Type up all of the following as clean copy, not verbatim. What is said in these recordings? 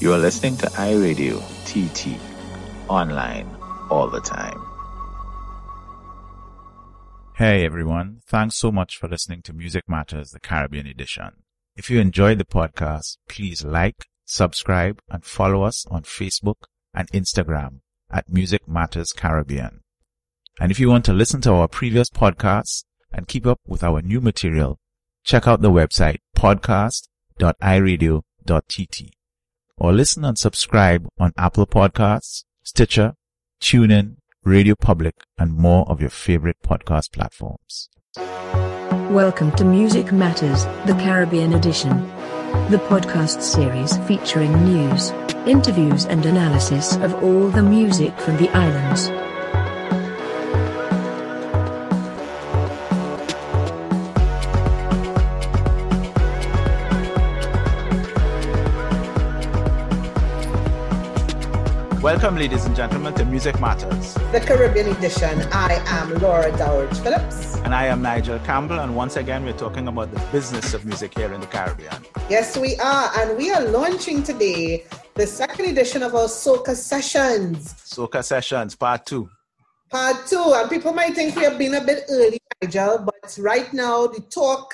You are listening to iRadio TT, online all the time. Hey everyone, thanks so much for listening to Music Matters, the Caribbean edition. If you enjoyed the podcast, please like, subscribe, and follow us on Facebook and Instagram at Music Matters Caribbean. And if you want to listen to our previous podcasts and keep up with our new material, check out the website podcast.iradio.tt or listen and subscribe on Apple Podcasts, Stitcher, TuneIn, Radio Public, and more of your favorite podcast platforms. Welcome to Music Matters, the Caribbean edition, the podcast series featuring news, interviews, and analysis of all the music from the islands. Welcome, ladies and gentlemen, to Music Matters, the Caribbean edition. I am Laura Dowridge-Phillips. And I am Nigel Campbell. And once again, we're talking about the business of music here in the Caribbean. Yes, we are. And we are launching today the second edition of our Soca Sessions. Soca Sessions, part two. Part two. And people might think we have been a bit early, Nigel, but right now the talk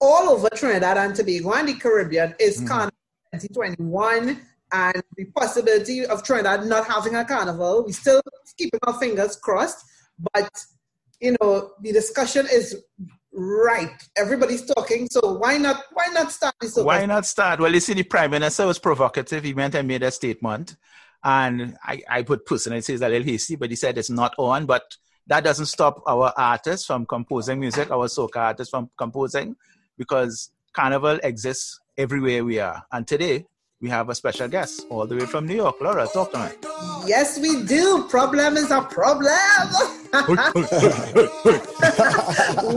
all over Trinidad and Tobago and the Caribbean is Carnival 2021. And the possibility of Trinidad not having a carnival, we're still keeping our fingers crossed. But, you know, the discussion is ripe. Everybody's talking. So why not start this? Why not start? Well, you see, the Prime Minister was provocative. He went and made a statement. And I put personally, it says a little hasty, but he said it's not on. But that doesn't stop our artists from composing music, our soca artists from composing, because carnival exists everywhere we are. And today, we have a special guest all the way from New York. Laura, talk to me. Yes, we do. Problem is a problem.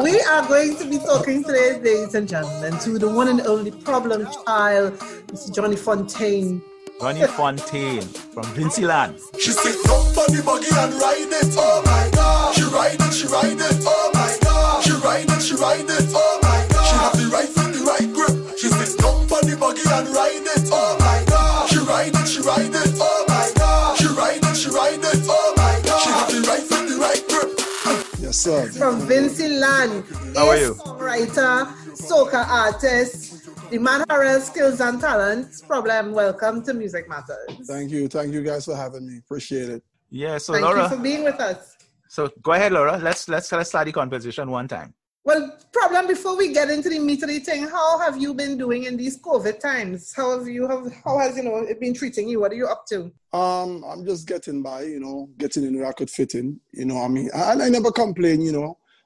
We are going to be talking today, ladies and gentlemen, to the one and only problem child, Mr. Johnny Fontaine. Johnny Fontaine from Vincy Land. She said, "Come for the buggy and ride it. Oh my God. She ride it, she ride it. Oh my God. She ride it, she ride it. Oh my God. She have the right foot, the right grip. She said, come for the buggy and ride it. Oh my God. She ride it, she ride it. Oh my God. She ride it, she ride it. Oh my God. She have the right foot, the right grip." Yes, sir. From Vincy Land. How are you? Songwriter, soca artist. The man Harrell's skills and talents. Problem, welcome to Music Matters. Thank you. Thank you guys for having me. Appreciate it. Yeah, so Laura. Thank you for being with us. So go ahead, Laura. Let's start the conversation one time. Well, Problem, before we get into the meat of the thing, how have you been doing in these COVID times? How has it been treating you? What are you up to? I'm just getting by, getting in where I could fit in. I never complain,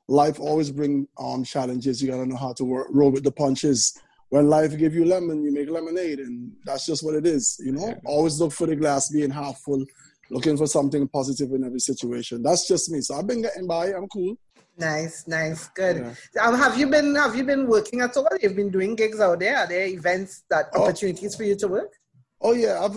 Life always brings challenges. You gotta know how to roll with the punches. When life gives you lemon, you make lemonade, and that's just what it is, Always look for the glass being half full, looking for something positive in every situation. That's just me. So I've been getting by. I'm cool. Nice, good. Yeah. Have you been working at all? You've been doing gigs out there? Are there events opportunities for you to work? Oh yeah, I've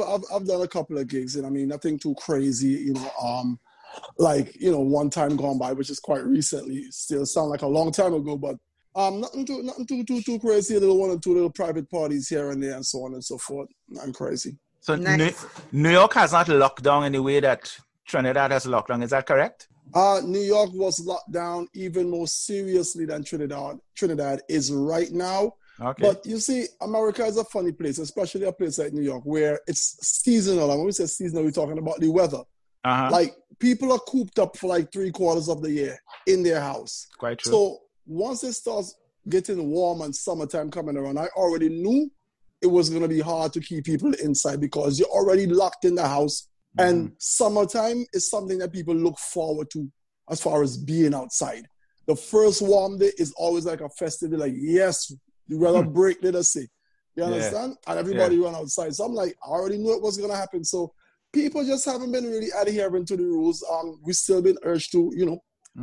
done a couple of gigs, and nothing too crazy, one time gone by, which is quite recently. Still sound like a long time ago, but. Nothing too crazy. A little one or two little private parties here and there, and so on and so forth. Nothing crazy. So nice. New York has not locked down in the way that Trinidad has locked down. Is that correct? New York was locked down even more seriously than Trinidad is right now. Okay. But you see, America is a funny place, especially a place like New York, where it's seasonal. And when we say seasonal, we're talking about the weather. Uh-huh. Like people are cooped up for like 3/4 of the year in their house. Quite true. So. Once it starts getting warm and summertime coming around, I already knew it was going to be hard to keep people inside because you're already locked in the house. Mm-hmm. And summertime is something that people look forward to as far as being outside. The first warm day is always like a festive day, like, yes, you rather break, let us see. You understand? Yeah. And everybody run outside. So I'm like, I already knew it was going to happen. So people just haven't been really adhering to the rules. We've still been urged to,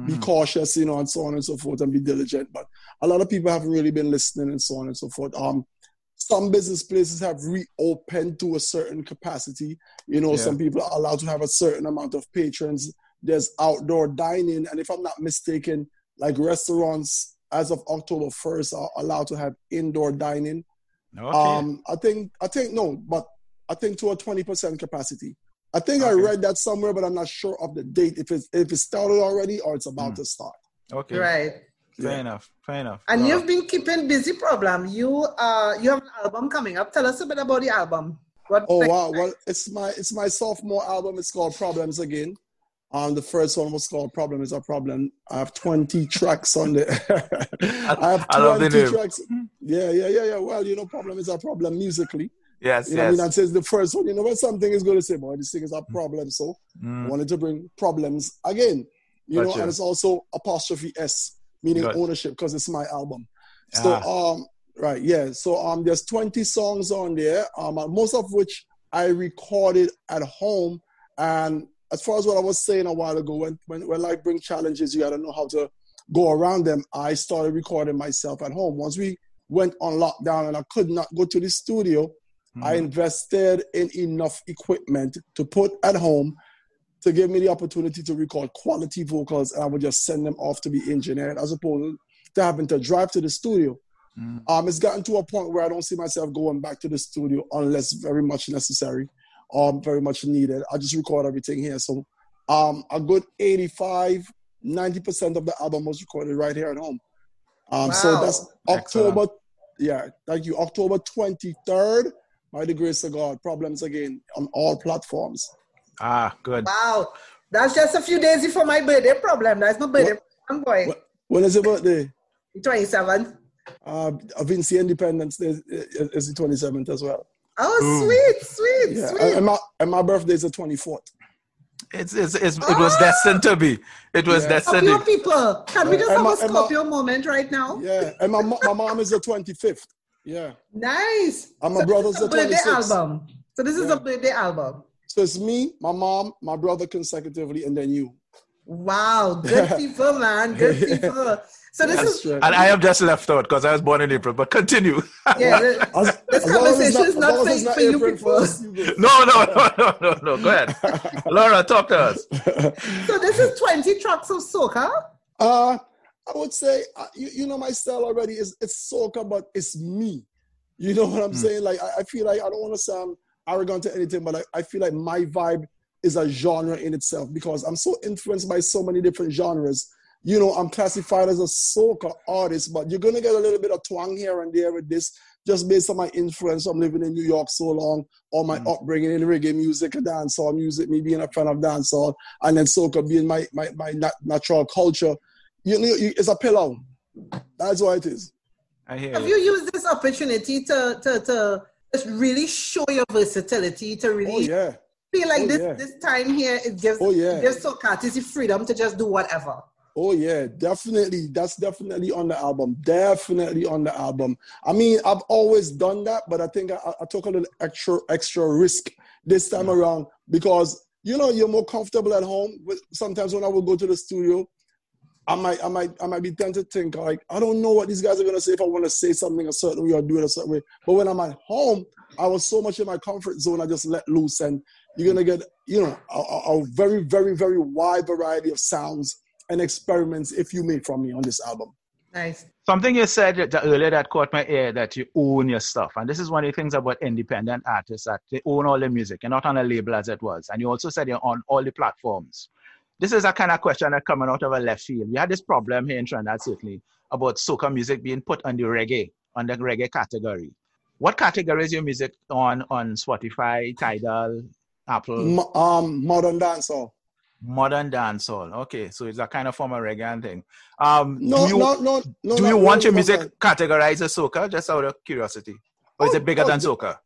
be cautious, and so on and so forth, and be diligent. But a lot of people haven't really been listening and so on and so forth. Some business places have reopened to a certain capacity. Some people are allowed to have a certain amount of patrons. There's outdoor dining. And if I'm not mistaken, like restaurants, as of October 1st, are allowed to have indoor dining. Okay. I think, no, but I think to a 20% capacity. I think I read that somewhere, but I'm not sure of the date, if it started already or it's about to start. Okay. Right. Fair enough. And you've been keeping busy, Problem. You have an album coming up. Tell us a bit about the album. Well, it's my sophomore album. It's called Problems Again. The first one was called Problem Is a Problem. I have 20 tracks on there. I love the name. Yeah. Well, you know, Problem Is a Problem musically. Yes, you know what I mean? And since the first one, you know, when something is going to say, boy, this thing is a problem. So I wanted to bring Problems Again, you know, and it's also apostrophe S, meaning ownership, because it's my album. So there's 20 songs on there, most of which I recorded at home. And as far as what I was saying a while ago, when life brings challenges, you got to know how to go around them. I started recording myself at home. Once we went on lockdown and I could not go to the studio, I invested in enough equipment to put at home to give me the opportunity to record quality vocals, and I would just send them off to be engineered as opposed to having to drive to the studio. It's gotten to a point where I don't see myself going back to the studio unless very much necessary or very much needed. I just record everything here. So a good 85-90% of the album was recorded right here at home. Wow. So that's October. Excellent. Yeah, thank you. October 23rd. By the grace of God, Problems Again on all platforms. Ah, good. Wow. That's just a few days before my birthday, Problem. That's my birthday. I'm going. When is your birthday? The 27th. Vinci Independence Day is the 27th as well. Oh, sweet. Yeah. Sweet. And my birthday is the 24th. It was destined to be. It was destined. Scorpio people. Can we just have a Scorpio moment right now? Yeah. And my mom is the 25th. Yeah. Nice. And my brother's the 26th. Album. So this is a birthday album. So it's me, my mom, my brother consecutively, and then you. Wow. Good people, man. Good people. So this is... True. And I am just left out because I was born in April, but continue. Yeah. This conversation is not safe for you people. No. Go ahead. Laura, talk to us. So this is 20 tracks of soca? I would say, you know, my style already it's soca, but it's me. You know what I'm saying? Like, I feel like I don't want to sound arrogant or anything, but I feel like my vibe is a genre in itself because I'm so influenced by so many different genres. You know, I'm classified as a soca artist, but you're going to get a little bit of twang here and there with this just based on my influence from living in New York so long, or my upbringing in reggae music, dancehall music, me being a fan of dancehall, and then soca being my natural culture. You know, it's a pillow. That's what it is. I hear. Have you used this opportunity to just really show your versatility? To really feel like this time here, it gives Socrates the freedom to just do whatever. Oh yeah, definitely. That's definitely on the album. I mean, I've always done that, but I think I took a little extra risk this time around because you know you're more comfortable at home. Sometimes when I would go to the studio. I might be tempted to think like I don't know what these guys are gonna say if I want to say something a certain way or do it a certain way. But when I'm at home, I was so much in my comfort zone. I just let loose, and you're gonna get a very very very wide variety of sounds and experiments if you make from me on this album. Nice. Something you said earlier that caught my ear, that you own your stuff, and this is one of the things about independent artists, that they own all their music. You're not on a label as it was, and you also said you're on all the platforms. This is a kind of question that coming out of a left field. We had this problem here in Trinidad, certainly, about soca music being put on the reggae category. What category is your music on Spotify, Tidal, Apple? Modern dancehall. Modern dancehall. Okay, so it's a kind of form of reggae thing. No. Do you want your music categorized as soca? Just out of curiosity, or is it bigger than soca?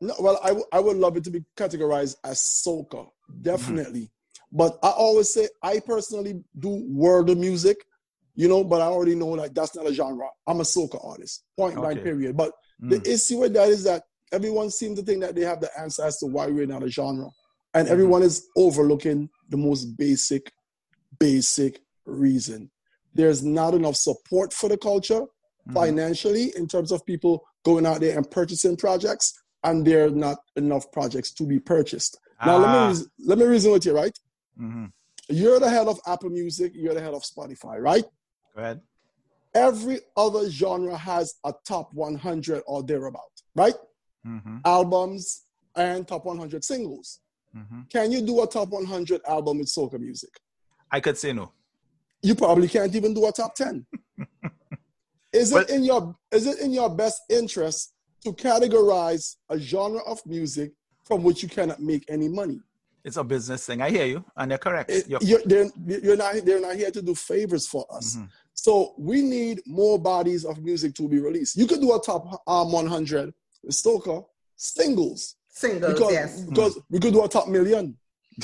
No. Well, I would love it to be categorized as soca, definitely. Mm-hmm. But I always say I personally do world music, you know, but I already know like that's not a genre. I'm a soca artist, point blank, period. But the issue with that is that everyone seems to think that they have the answer as to why we're not a genre. And everyone is overlooking the most basic reason. There's not enough support for the culture financially in terms of people going out there and purchasing projects, and there are not enough projects to be purchased. Now, let me reason with you, right? Mm-hmm. You're the head of Apple Music, you're the head of Spotify, right? Go ahead. Every other genre has a top 100 or thereabout, right? Mm-hmm. Albums, and top 100 singles. Mm-hmm. Can you do a top 100 album with soca music? I could say no. You probably can't even do a top 10. Is it in your best interest to categorize a genre of music from which you cannot make any money? It's a business thing. I hear you, and you're correct. They're not here to do favors for us. Mm-hmm. So we need more bodies of music to be released. You could do a top 100 with soca singles. Because we could do a top million.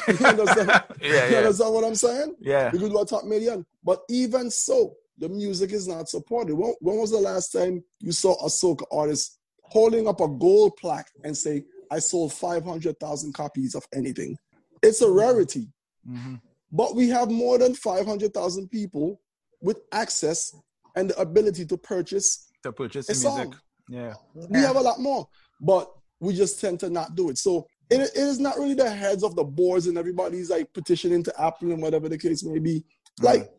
You understand? You understand what I'm saying? Yeah. We could do a top million. But even so, the music is not supported. When was the last time you saw a soca artist holding up a gold plaque and say, I sold 500,000 copies of anything? It's a rarity. Mm-hmm. But we have more than 500,000 people with access and the ability to purchase the music. Yeah. We have a lot more. But we just tend to not do it. So it is not really the heads of the boards and everybody's like petitioning to Apple and whatever the case may be. Like,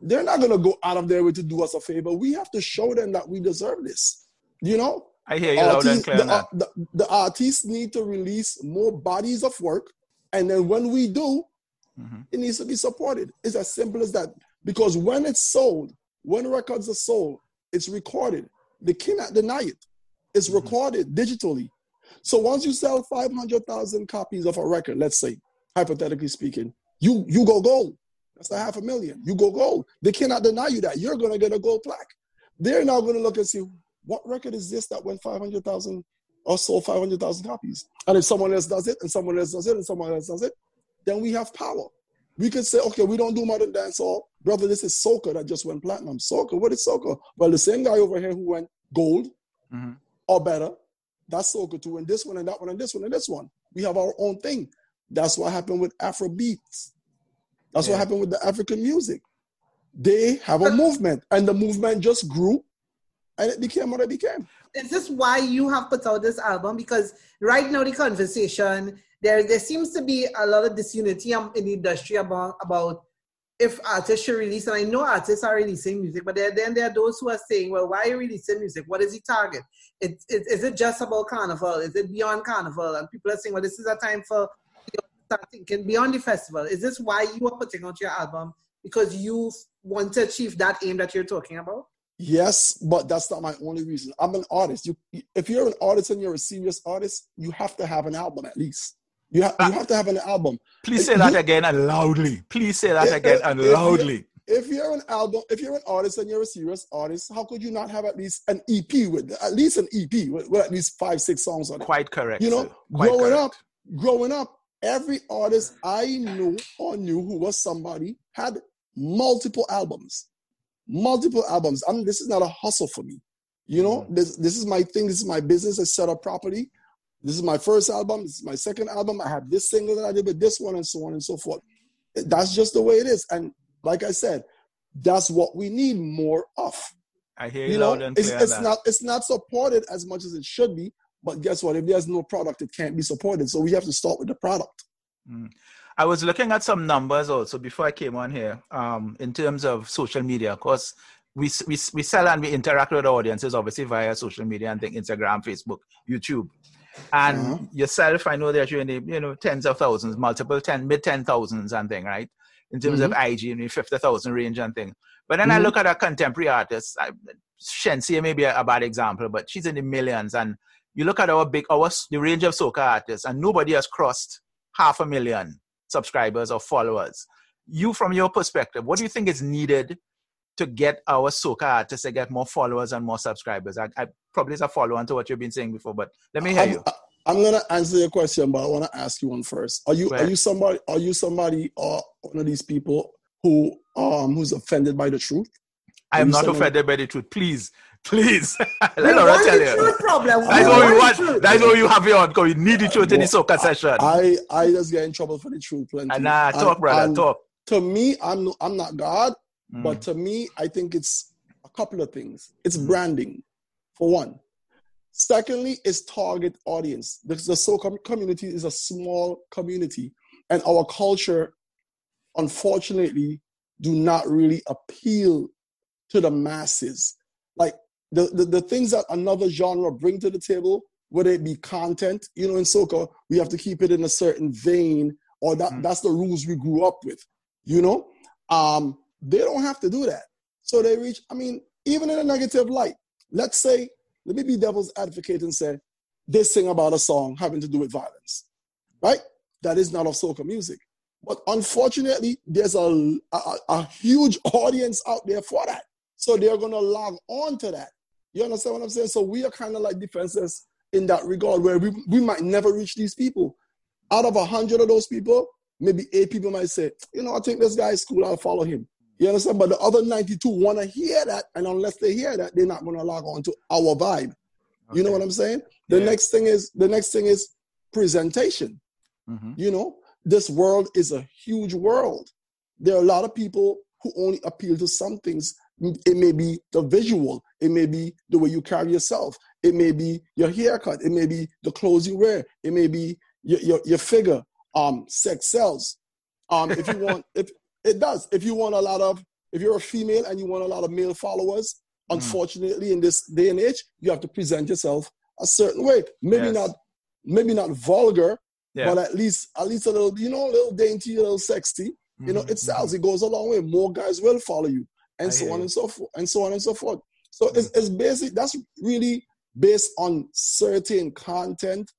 they're not going to go out of their way to do us a favor. We have to show them that we deserve this. You know? I hear you loud and clear. The artists need to release more bodies of work. And then when we do, it needs to be supported. It's as simple as that. Because when it's sold, when records are sold, it's recorded. They cannot deny it. It's recorded digitally. So once you sell 500,000 copies of a record, let's say, hypothetically speaking, you go gold. That's a 500,000. You go gold. They cannot deny you that. You're going to get a gold plaque. They're now going to look and see, what record is this that went 500,000 or sold 500,000 copies? And if someone else does it, and someone else does it, and someone else does it, then we have power. We can say, okay, we don't do modern dancehall. Brother, this is soca that just went platinum. Soca? What is soca? Well, the same guy over here who went gold or better, that's soca too, and this one, and that one, and this one, and this one. We have our own thing. That's what happened with Afrobeats. That's what happened with the African music. They have a movement, and the movement just grew, and it became what it became. Is this why you have put out this album? Because right now the conversation, there seems to be a lot of disunity in the industry about if artists should release, and I know artists are releasing music, but then there are those who are saying, well, why are you releasing music? What is the target? Is it just about Carnival? Is it beyond Carnival? And people are saying, well, this is a time for, you know, start thinking beyond the festival. Is this why you are putting out your album? Because you want to achieve that aim that you're talking about? Yes, but that's not my only reason. I'm an artist. If you're an artist and you're a serious artist, you have to have an album at least. You have to have an album. Please say that again and loudly. Please say that again and loudly. If you're an artist and you're a serious artist, how could you not have at least an EP with at least 5-6 songs on it? Quite correct. You know, growing up, every artist I knew who was somebody had multiple albums. I mean, this is not a hustle for me. You know, this is my thing. This is my business. It's set up properly. This is my first album. This is my second album. I have this single that I did with this one, and so on and so forth. That's just the way it is. And like I said, that's what we need more of. I hear you loud and clear. It's not supported as much as it should be. But guess what? If there's no product, it can't be supported. So we have to start with the product. Mm. I was looking at some numbers also before I came on here in terms of social media. Of course, we sell and we interact with our audiences, obviously, via social media and think Instagram, Facebook, YouTube. And yourself, I know that you're in the, you know, tens of thousands, multiple mid-10,000s and thing, right? In terms of IG, in the 50,000 range and thing. But then I look at a contemporary artist, Shensia may be a bad example, but she's in the millions. And you look at the range of soca artists, and nobody has crossed 500,000 subscribers or followers. You, from your perspective, what do you think is needed to get our soca artists to get more followers and more subscribers? I probably is a follow-on to what you've been saying before, but let me hear you. I'm going to answer your question, but I want to ask you one first. Are you somebody, one of these people who who's offended by the truth? I am not offended by the truth. Please. Let Laura tell you. That's what you have here on, because you need the truth in the soca session. I just get in trouble for the truth plenty. Nah, talk, brother, talk. To me, I'm not God. But to me, I think it's a couple of things. It's branding, for one. Secondly, it's target audience. The soca community is a small community. And our culture, unfortunately, do not really appeal to the masses. Like the things that another genre bring to the table, whether it be content, you know, in soca, we have to keep it in a certain vein, or that's the rules we grew up with, you know? They don't have to do that. So they reach, I mean, even in a negative light, let's say, let me be devil's advocate and say, they sing about a song having to do with violence, right? That is not of soca music. But unfortunately, there's a huge audience out there for that. So they're going to log on to that. You understand what I'm saying? So we are kind of like defenseless in that regard, where we might never reach these people. Out of 100 of those people, maybe 8 people might say, you know, I think this guy is cool, I'll follow him. You understand? But the other 92 want to hear that, and unless they hear that, they're not going to log on to our vibe. Okay. You know what I'm saying? The next thing is presentation. Mm-hmm. You know, this world is a huge world. There are a lot of people who only appeal to some things. It may be the visual. It may be the way you carry yourself. It may be your haircut. It may be the clothes you wear. It may be your figure. Sex sells. If you want, if it does. If you want a lot of, if you're a female and you want a lot of male followers, unfortunately, in this day and age, you have to present yourself a certain way. Maybe not vulgar, but at least a little, you know, a little dainty, a little sexy. Mm-hmm. You know, it sells. Mm-hmm. It goes a long way. More guys will follow you, and so on and so forth. So it's basic. That's really based on certain content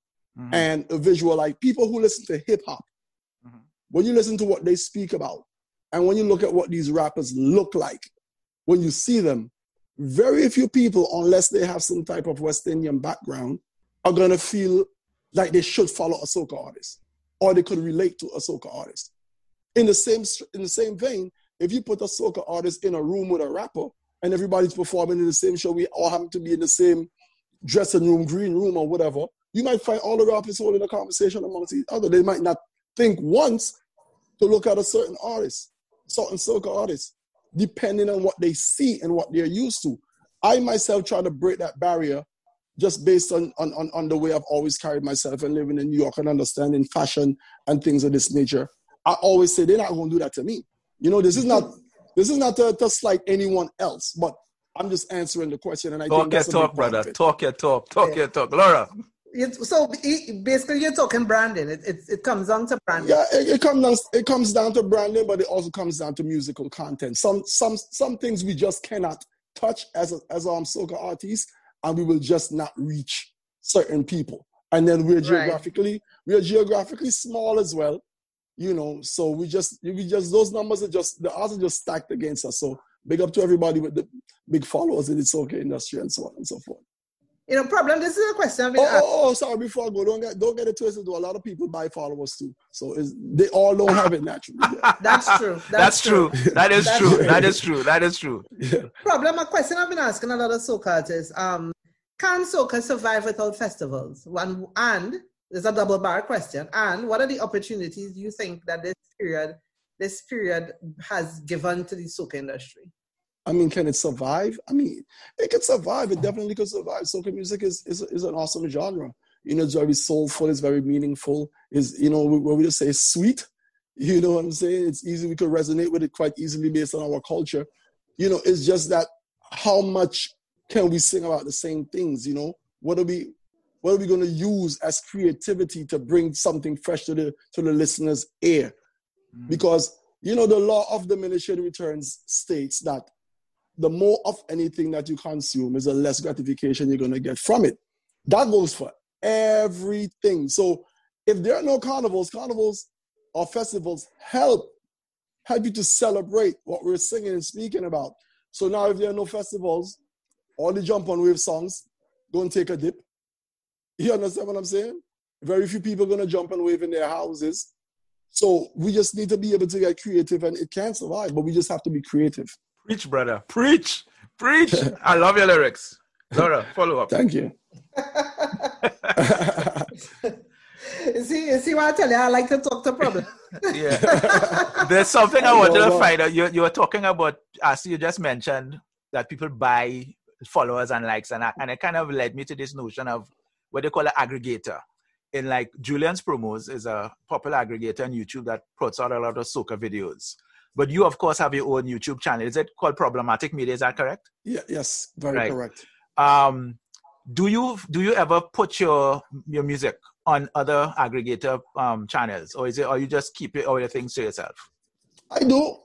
and a visual. Like people who listen to hip hop, when you listen to what they speak about, and when you look at what these rappers look like, when you see them, very few people, unless they have some type of West Indian background, are going to feel like they should follow a soca artist, or they could relate to a soca artist. In the same vein, if you put a soca artist in a room with a rapper, and everybody's performing in the same show, we all happen to be in the same dressing room, green room, or whatever, you might find all the rappers holding a conversation amongst each other. They might not think once to look at a certain artist, certain soca artist, depending on what they see and what they're used to. I myself try to break that barrier just based on the way I've always carried myself and living in New York and understanding fashion and things of this nature. I always say, they're not going to do that to me. You know, this is not to slight anyone else, but I'm just answering the question. And I think that's your talk, brother. Talk your talk. Laura. So basically you're talking branding. It comes down to branding. Yeah, it comes down to branding, but it also comes down to musical content. Some things we just cannot touch as soca artists, and we will just not reach certain people. And then we're geographically small as well, you know. So we just those numbers are just, the odds are just stacked against us. So big up to everybody with the big followers in the soca industry and so on and so forth. You know, problem. This is a question. Sorry. Before I go, don't get it twisted. Though a lot of people buy followers too, so they all don't have it naturally. Yeah. That's true. That's true. That is true. Yeah. Problem. A question I've been asking a lot of soca artists. Can soca survive without festivals? One, and there's a double bar question. And what are the opportunities you think that this period has given to the soca industry? I mean, can it survive? I mean, it could survive. It definitely could survive. Soca music is an awesome genre. You know, it's very soulful. It's very meaningful. Is, you know, what we just say, sweet. You know what I'm saying? It's easy. We could resonate with it quite easily based on our culture. You know, it's just that how much can we sing about the same things? You know, what are we going to use as creativity to bring something fresh to the listener's ear? Because, you know, the law of diminishing returns states that the more of anything that you consume is the less gratification you're going to get from it. That goes for everything. So if there are no carnivals or festivals help you to celebrate what we're singing and speaking about. So now if there are no festivals, all the jump on wave songs go and take a dip. You understand what I'm saying? Very few people are going to jump and wave in their houses. So we just need to be able to get creative, and it can survive, but we just have to be creative. Preach, brother. Preach. I love your lyrics. Laura, follow up. Thank you. See what I tell you? I like to talk to problem. Yeah. There's something I wanted to find out. You were talking about, as you just mentioned, that people buy followers and likes, and it kind of led me to this notion of what they call an aggregator. In like Julian's Promos is a popular aggregator on YouTube that puts out a lot of soca videos. But you, of course, have your own YouTube channel. Is it called Problematic Media? Is that correct? Yeah, yes, very correct. Do you ever put your music on other aggregator channels, or is it, or you just keep it all your things to yourself? I do,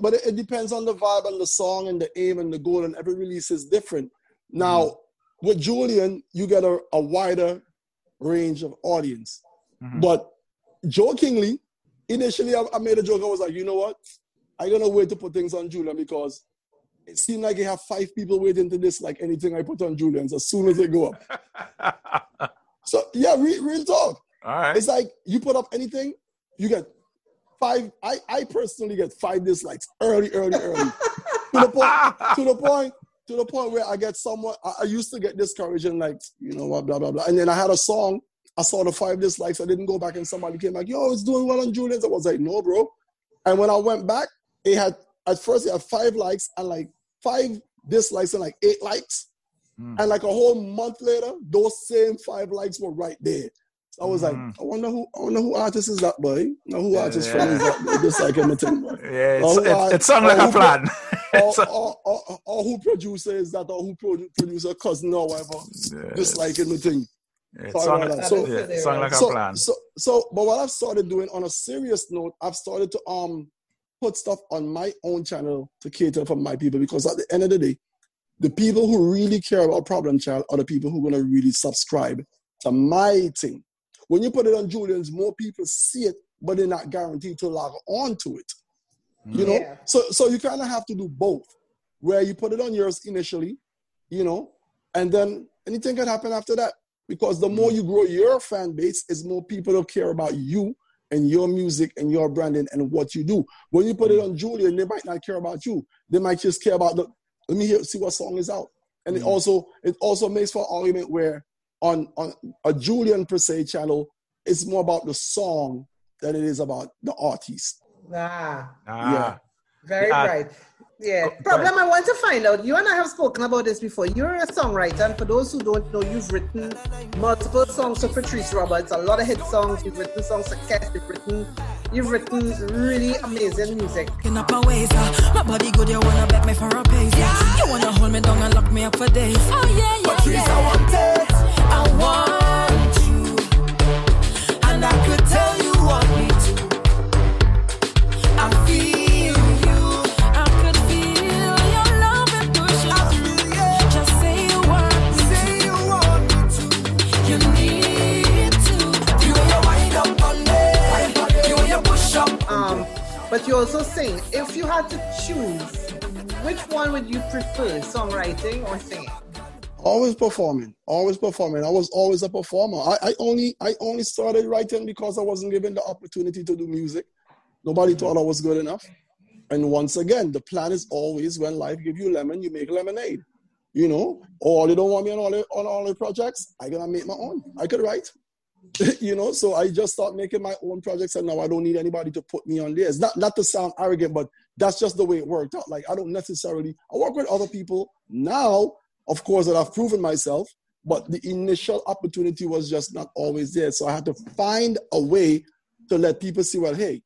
but it depends on the vibe and the song and the aim and the goal, and every release is different. Now, with Julian, you get a wider range of audience. Mm-hmm. But jokingly, initially I made a joke. I was like, you know what? I'm going to wait to put things on Julian because it seemed like you have 5 people waiting to dislike anything I put on Julian's as soon as they go up. So, yeah, real talk. All right. It's like you put up anything, you get 5. I personally get 5 dislikes early. to the point where I get somewhat, I used to get discouraged and like, you know what, blah, blah, blah. And then I had a song, I saw the 5 dislikes, I didn't go back, and somebody came like, yo, it's doing well on Julian's. I was like, no, bro. And when I went back, it had, at first it had 5 likes and like 5 dislikes and like 8 likes. Mm. And like a whole month later, those same 5 likes were right there. So I was like, I wonder who artist is that, boy. Know who artist friend is that? Just like anything, boy. Yeah, it sounds like a plan. Or who producer is that, or who producer cousin or whatever. Yes. Just like anything. Yeah, it sounds like a plan. So, but what I've started doing on a serious note, I've started to put stuff on my own channel to cater for my people, because at the end of the day, the people who really care about Problem Child are the people who are going to really subscribe to my thing. When you put it on Julian's, more people see it, but they're not guaranteed to log on to it. You know? So you kind of have to do both, where you put it on yours initially, you know, and then anything can happen after that, because the more you grow your fan base, it's more people who care about you and your music and your branding and what you do. When you put it on Julian, they might not care about you. They might just care about see what song is out. And it also makes for an argument where on a Julian per se channel, it's more about the song than it is about the artist. Yeah. Very right. Yeah. Problem, I want to find out. You and I have spoken about this before. You're a songwriter, and for those who don't know, you've written multiple songs for Patrice Roberts, a lot of hit songs. You've written songs for Kes. You've written really amazing music. My body good, you wanna bet me for a pace. You wanna hold me down and lock me up for days. Oh yeah, Patrice, I want you, and I could tell you what me too. I feel. But you also sing. If you had to choose, which one would you prefer, songwriting or singing? Always performing. I was always a performer. I only started writing because I wasn't given the opportunity to do music. Nobody thought I was good enough. And once again, the plan is always, when life gives you lemon, you make lemonade. You know, or they don't want me on all the projects, I gotta make my own. I could write. You know, so I just start making my own projects, and now I don't need anybody to put me on theirs. Not to sound arrogant, but that's just the way it worked out. Like, I work with other people now, of course, that I've proven myself, but the initial opportunity was just not always there. So I had to find a way to let people see, well, hey,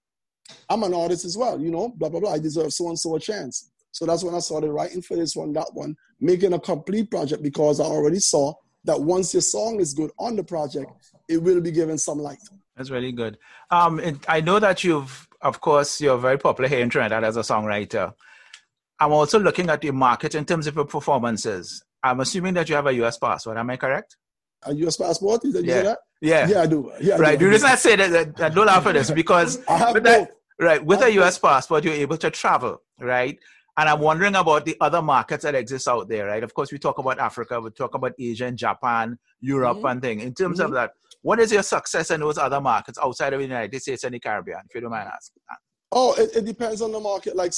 I'm an artist as well, you know, blah, blah, blah. I deserve so-and-so a chance. So that's when I started writing for this one, that one, making a complete project, because I already saw that once your song is good on the project, it will be given some light. That's really good. I know that you're very popular here in Trinidad as a songwriter. I'm also looking at the market in terms of your performances. I'm assuming that you have a U.S. passport. Am I correct? A U.S. passport? Did you say that? Yeah. Yeah, I do. Yeah, right. The reason I say that, I don't laugh at this, because I have with a U.S. passport, you're able to travel, right? And I'm wondering about the other markets that exist out there, right? Of course, we talk about Africa, we talk about Asia and Japan, Europe and things. In terms of that, what is your success in those other markets outside of the United States and the Caribbean, if you don't mind asking? Oh, it depends on the market. Like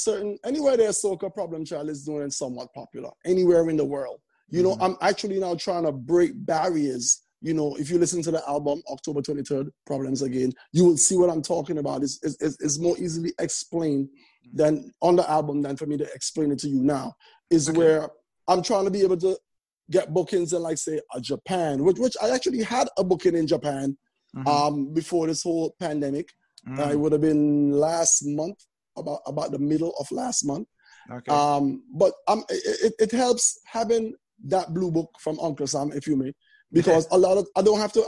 anywhere there's soca, Problem Child is doing somewhat popular, anywhere in the world. You know, I'm actually now trying to break barriers. You know, if you listen to the album, October 23rd, Problems Again, you will see what I'm talking about. It's more easily explained than on the album than for me to explain it to you now. Where I'm trying to be able to get bookings in, like, say, Japan, which I actually had a booking in Japan before this whole pandemic. It would have been last month, about the middle of last month. But it helps having that blue book from Uncle Sam, if you may, because a lot of, I don't have to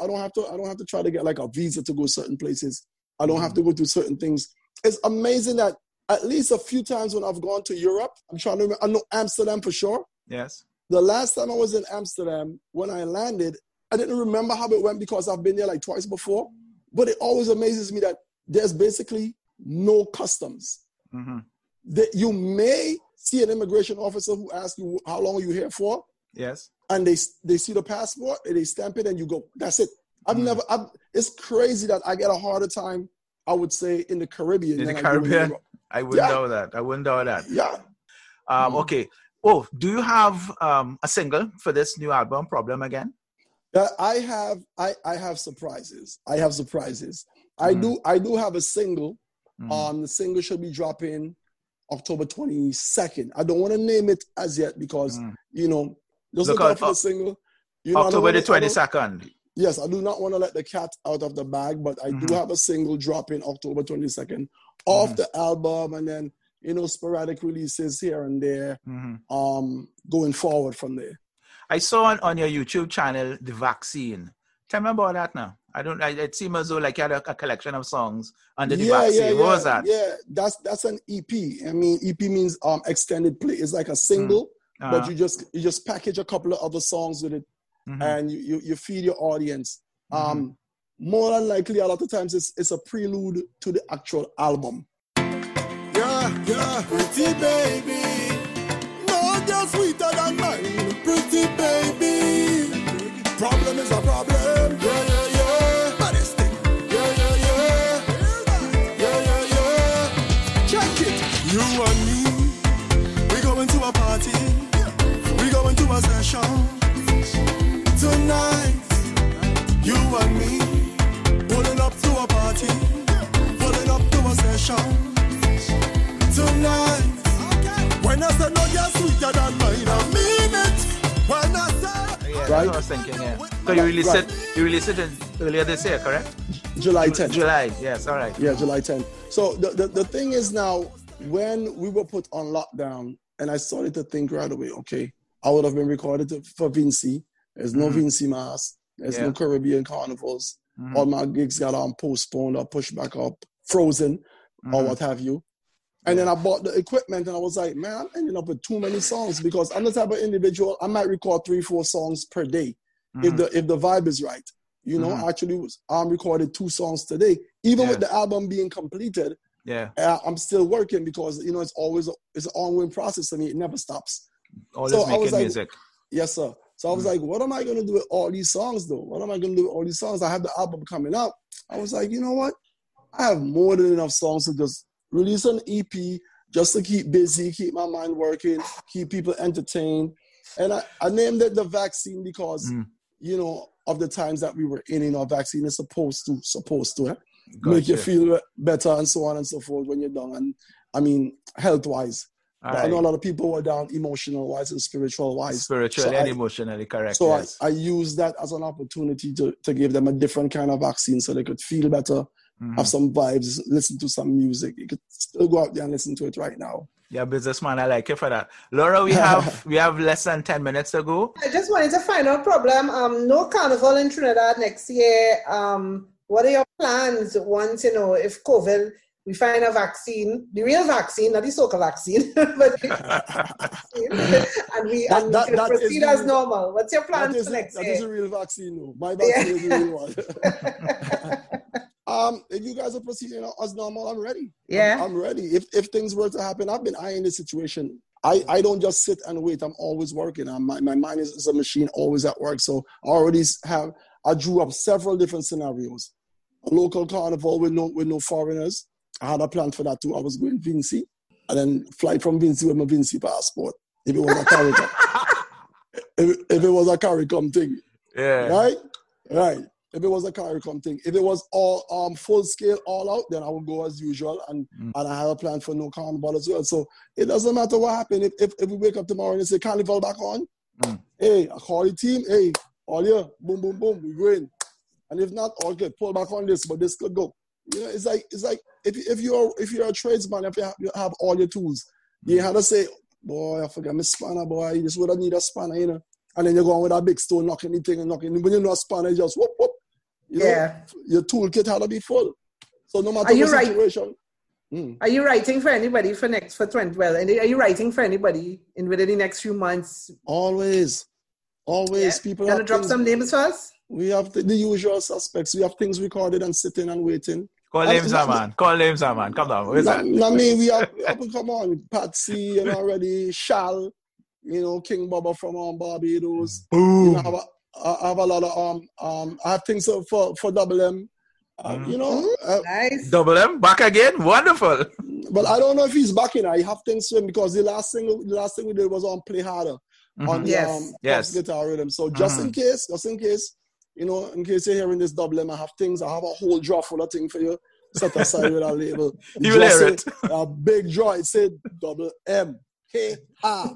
try to get like a visa to go certain places. I don't have to go through certain things. It's amazing that at least a few times when I've gone to Europe, I'm trying to remember, I know Amsterdam for sure. Yes. The last time I was in Amsterdam, when I landed, I didn't remember how it went because I've been there like twice before, but it always amazes me that there's basically no customs. Mm-hmm. That you may see an immigration officer who asks you, how long are you here for? Yes. And they see the passport and they stamp it and you go, that's it. I've never, it's crazy that I get a harder time, I would say, in the Caribbean. In the Caribbean? I wouldn't know that. Yeah. Okay. Oh, do you have a single for this new album, Problem Again? I have surprises. I do have a single. The single should be dropping October 22nd. I don't want to name it as yet because, you know, just look out for the single. You know, October the 22nd. Yes, I do not want to let the cat out of the bag, but I do have a single dropping October 22nd off the album, and then, you know, sporadic releases here and there going forward from there. I saw on your YouTube channel, The Vaccine. Tell me about that now. It seemed as though like you had a collection of songs under The Vaccine. Yeah, what was that? Yeah, that's an EP. I mean, EP means extended play. It's like a single, but you just package a couple of other songs with it. Mm-hmm. And you feed your audience. More than likely, a lot of times it's a prelude to the actual album. Yeah, yeah, pretty baby, no, you're sweeter than mine, pretty baby. Problem is a problem, yeah, yeah, yeah. But it's thick, yeah, yeah, yeah, yeah, yeah, yeah. Check it, you and me, we going to a party, we going to a session. Tonight, you and me, pulling up to a party, pulling up to a session. Tonight, when I said no, you're sweeter than mine, I mean it. When I said, yeah, that's what I was thinking. Yeah, so you released it earlier this year, correct? July 10th. July, yes, all right. Yeah, July 10th. So the thing is now, when we were put on lockdown, and I started to think right away, okay, I would have been recorded for Vinci. There's no Vincy Mass. There's no Caribbean carnivals. All my gigs got postponed or pushed back up, frozen, or what have you. And then I bought the equipment and I was like, man, I'm ending up with too many songs because I'm the type of individual, I might record 3-4 songs per day if the vibe is right. You know, actually, I'm recorded 2 songs today. Even with the album being completed, I'm still working because, you know, it's an ongoing process for me. It never stops. Always making music. Yes, sir. So I was like, what am I going to do with all these songs, though? What am I going to do with all these songs? I have the album coming out. I was like, you know what? I have more than enough songs to just release an EP just to keep busy, keep my mind working, keep people entertained. And I named it The Vaccine because, you know, of the times that we were in, you know, vaccine is supposed to make you feel better and so on and so forth when you're done. And I mean, health-wise. Right. I know a lot of people were down emotional-wise and spiritual-wise. Spiritually and emotionally, correct. So yes. I used that as an opportunity to give them a different kind of vaccine so they could feel better, have some vibes, listen to some music. You could still go out there and listen to it right now. Yeah, businessman, I like you for that. Laura, we have less than 10 minutes to go. I just wanted to find out problem. No carnival in Trinidad next year. What are your plans once, you know, if COVID... We find a vaccine, the real vaccine, not the Soca vaccine, but and we proceed as normal. What's your plan for next year? That is a real vaccine, no. My vaccine is a real one. If you guys are proceeding as normal, I'm ready. Yeah, I'm ready. If things were to happen, I've been eyeing this situation. I don't just sit and wait. I'm always working. My mind is a machine, always at work. So I already drew up several different scenarios. A local carnival with no foreigners. I had a plan for that too. I was going Vincy and then fly from Vincy with my Vincy passport. If it was a CARICOM. if it was a CARICOM thing. Yeah. Right. If it was a CARICOM thing. If it was all full scale, all out, then I would go as usual. And I had a plan for no carnival as well. So it doesn't matter what happened. If we wake up tomorrow and they say carnival back on, hey, I call the team, hey, all here, boom, boom, boom, we win. And if not, all good, pull back on this, but this could go. You know, it's like if you're a tradesman, if you have all your tools, you had to say, boy, I forgot my spanner, boy. You just would have need a spanner, you know. and then you go on with that big stone, knocking the thing and knocking. When you're not Spanish, just whoop, whoop. Your toolkit had to be full. So no matter the situation. Are you writing for anybody for next, for 20? Well, and are you writing for anybody in within the next few months? Always. Yeah. People gonna drop some names for us? We have the usual suspects. We have things recorded and sitting and waiting. Call names, man. Come down. Where's that? I mean, we have come on. Patsy, you know, already. Shal, you know, King Baba from Barbados. Boom. You know, I have a lot of, I have things for Double M. You know, nice. Double M back again, wonderful. But I don't know if he's back in. I have things to him because the last thing we did was on Play Harder on the guitar rhythm. So just in case, you know, in case you're hearing this Double M, I have things. I have a whole draw full of thing for you set aside with our label. You will hear it. A big draw. It said Double M. Hey, ha.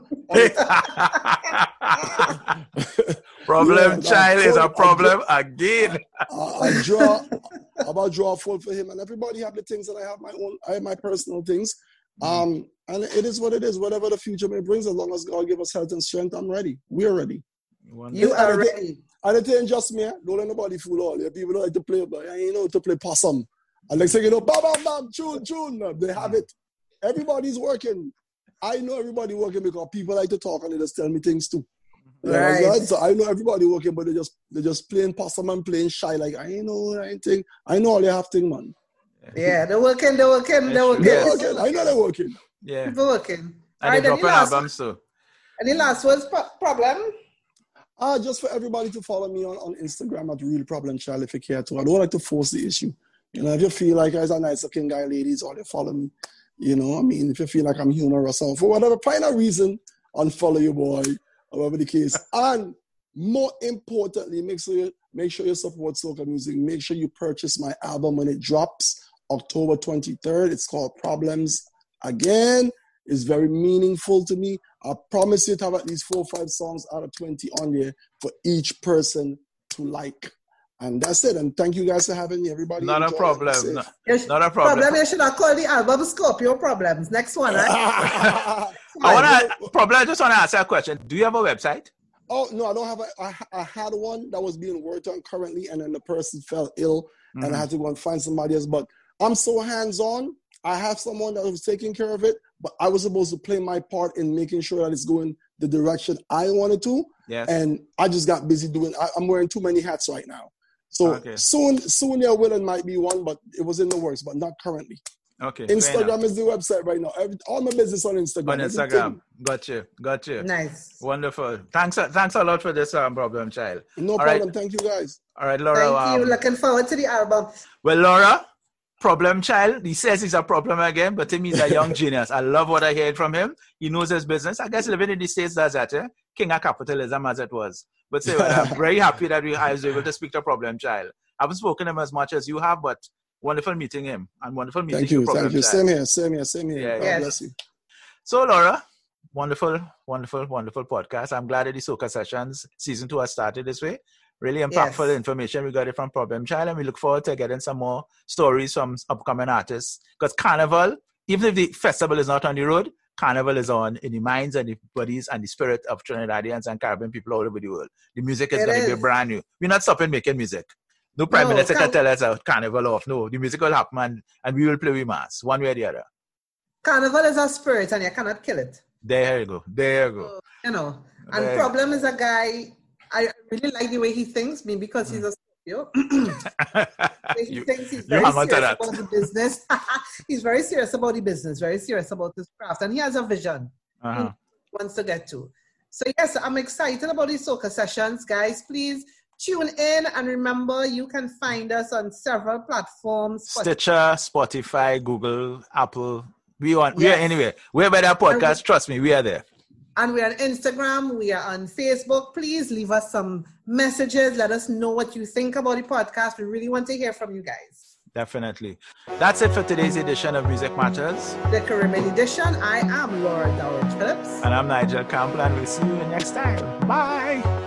Problem child is a problem again. I draw about draw full for him, and everybody have the things that I have my own. I have my personal things, and it is what it is. Whatever the future may bring, as long as God give us health and strength, I'm ready. We're ready. You are ready. And it ain't just me. Don't let nobody fool all. Yeah, people don't like to play, but I ain't know to play possum. And next thing you know, bam, bam, bam, tune. They have it. Everybody's working. I know everybody working because people like to talk and they just tell me things too. Right. You know, so I know everybody working, but they're just playing possum and playing shy. Like I know all you have thing, man. Yeah, they're working. I know they're working. Yeah, people working. And right, dropping albums too. Any last words, Problem? Just for everybody to follow me on Instagram at Real Problem Child if you care to. I don't like to force the issue. You know, if you feel like guys are nice looking guy, ladies, or they follow me. You know, I mean, if you feel like I'm humorous or for whatever final reason, unfollow your boy, whatever the case. And more importantly, make sure you support soca music. Make sure you purchase my album when it drops October 23rd. It's called Problems Again. It's very meaningful to me. I promise you to have at least 4 or 5 songs out of 20 on there for each person to like. And that's it. And thank you guys for having me, everybody. Not a problem. You should have called the album Scorpio Problems. Next one, right? I just want to ask a question. Do you have a website? Oh, no, I don't have I had one that was being worked on currently, and then the person fell ill, and I had to go and find somebody else. But I'm so hands-on. I have someone that was taking care of it, but I was supposed to play my part in making sure that it's going the direction I wanted to. Yes. And I just got busy doing it. I'm wearing too many hats right now. So soon there will and might be one, but it was in the works, but not currently. Okay. Instagram is the website right now. All my business on Instagram. On Instagram. Got you. Nice. Wonderful. Thanks a lot for this Problem Child. No problem. Thank you guys. All right, Laura. Thank you. Looking forward to the album. Well, Laura, Problem Child. He says he's a problem again, but to me, he's a young genius. I love what I heard from him. He knows his business. I guess living in the States does that, eh? King of capitalism as it was. But say, well, I'm very happy that I was able to speak to Problem Child. I haven't spoken to him as much as you have, but wonderful meeting him. And wonderful meeting you, Problem Child. Thank you. Same here. Yeah, God bless you. So, Laura, wonderful podcast. I'm glad that the Soca Sessions Season 2 has started this way. Really impactful information we got it from Problem Child, and we look forward to getting some more stories from upcoming artists. Because Carnival, even if the festival is not on the road, Carnival is on in the minds and the bodies and the spirit of Trinidadians and Caribbean people all over the world. The music is going to be brand new. We're not stopping making music. No Prime Minister can tell us a Carnival off. No, the music will happen and we will play with mass, one way or the other. Carnival is our spirit and you cannot kill it. There you go. So, you know, and there. Problem is a guy, I really like the way he thinks, me because he's a Scorpio. He thinks he's very serious about the business. He's very serious about the business, very serious about his craft, and he has a vision he wants to get to. So yes, I'm excited about the Soca Sessions, guys. Please tune in, and remember, you can find us on several platforms: Stitcher, Spotify, Google, Apple. We are anywhere. We're by that podcast. Trust me, we are there. And we're on Instagram, we are on Facebook. Please leave us some messages. Let us know what you think about the podcast. We really want to hear from you guys. Definitely. That's it for today's edition of Music Matters, the Caribbean edition. I am Laura Dowridge Phillips. And I'm Nigel Campbell, and we'll see you next time. Bye.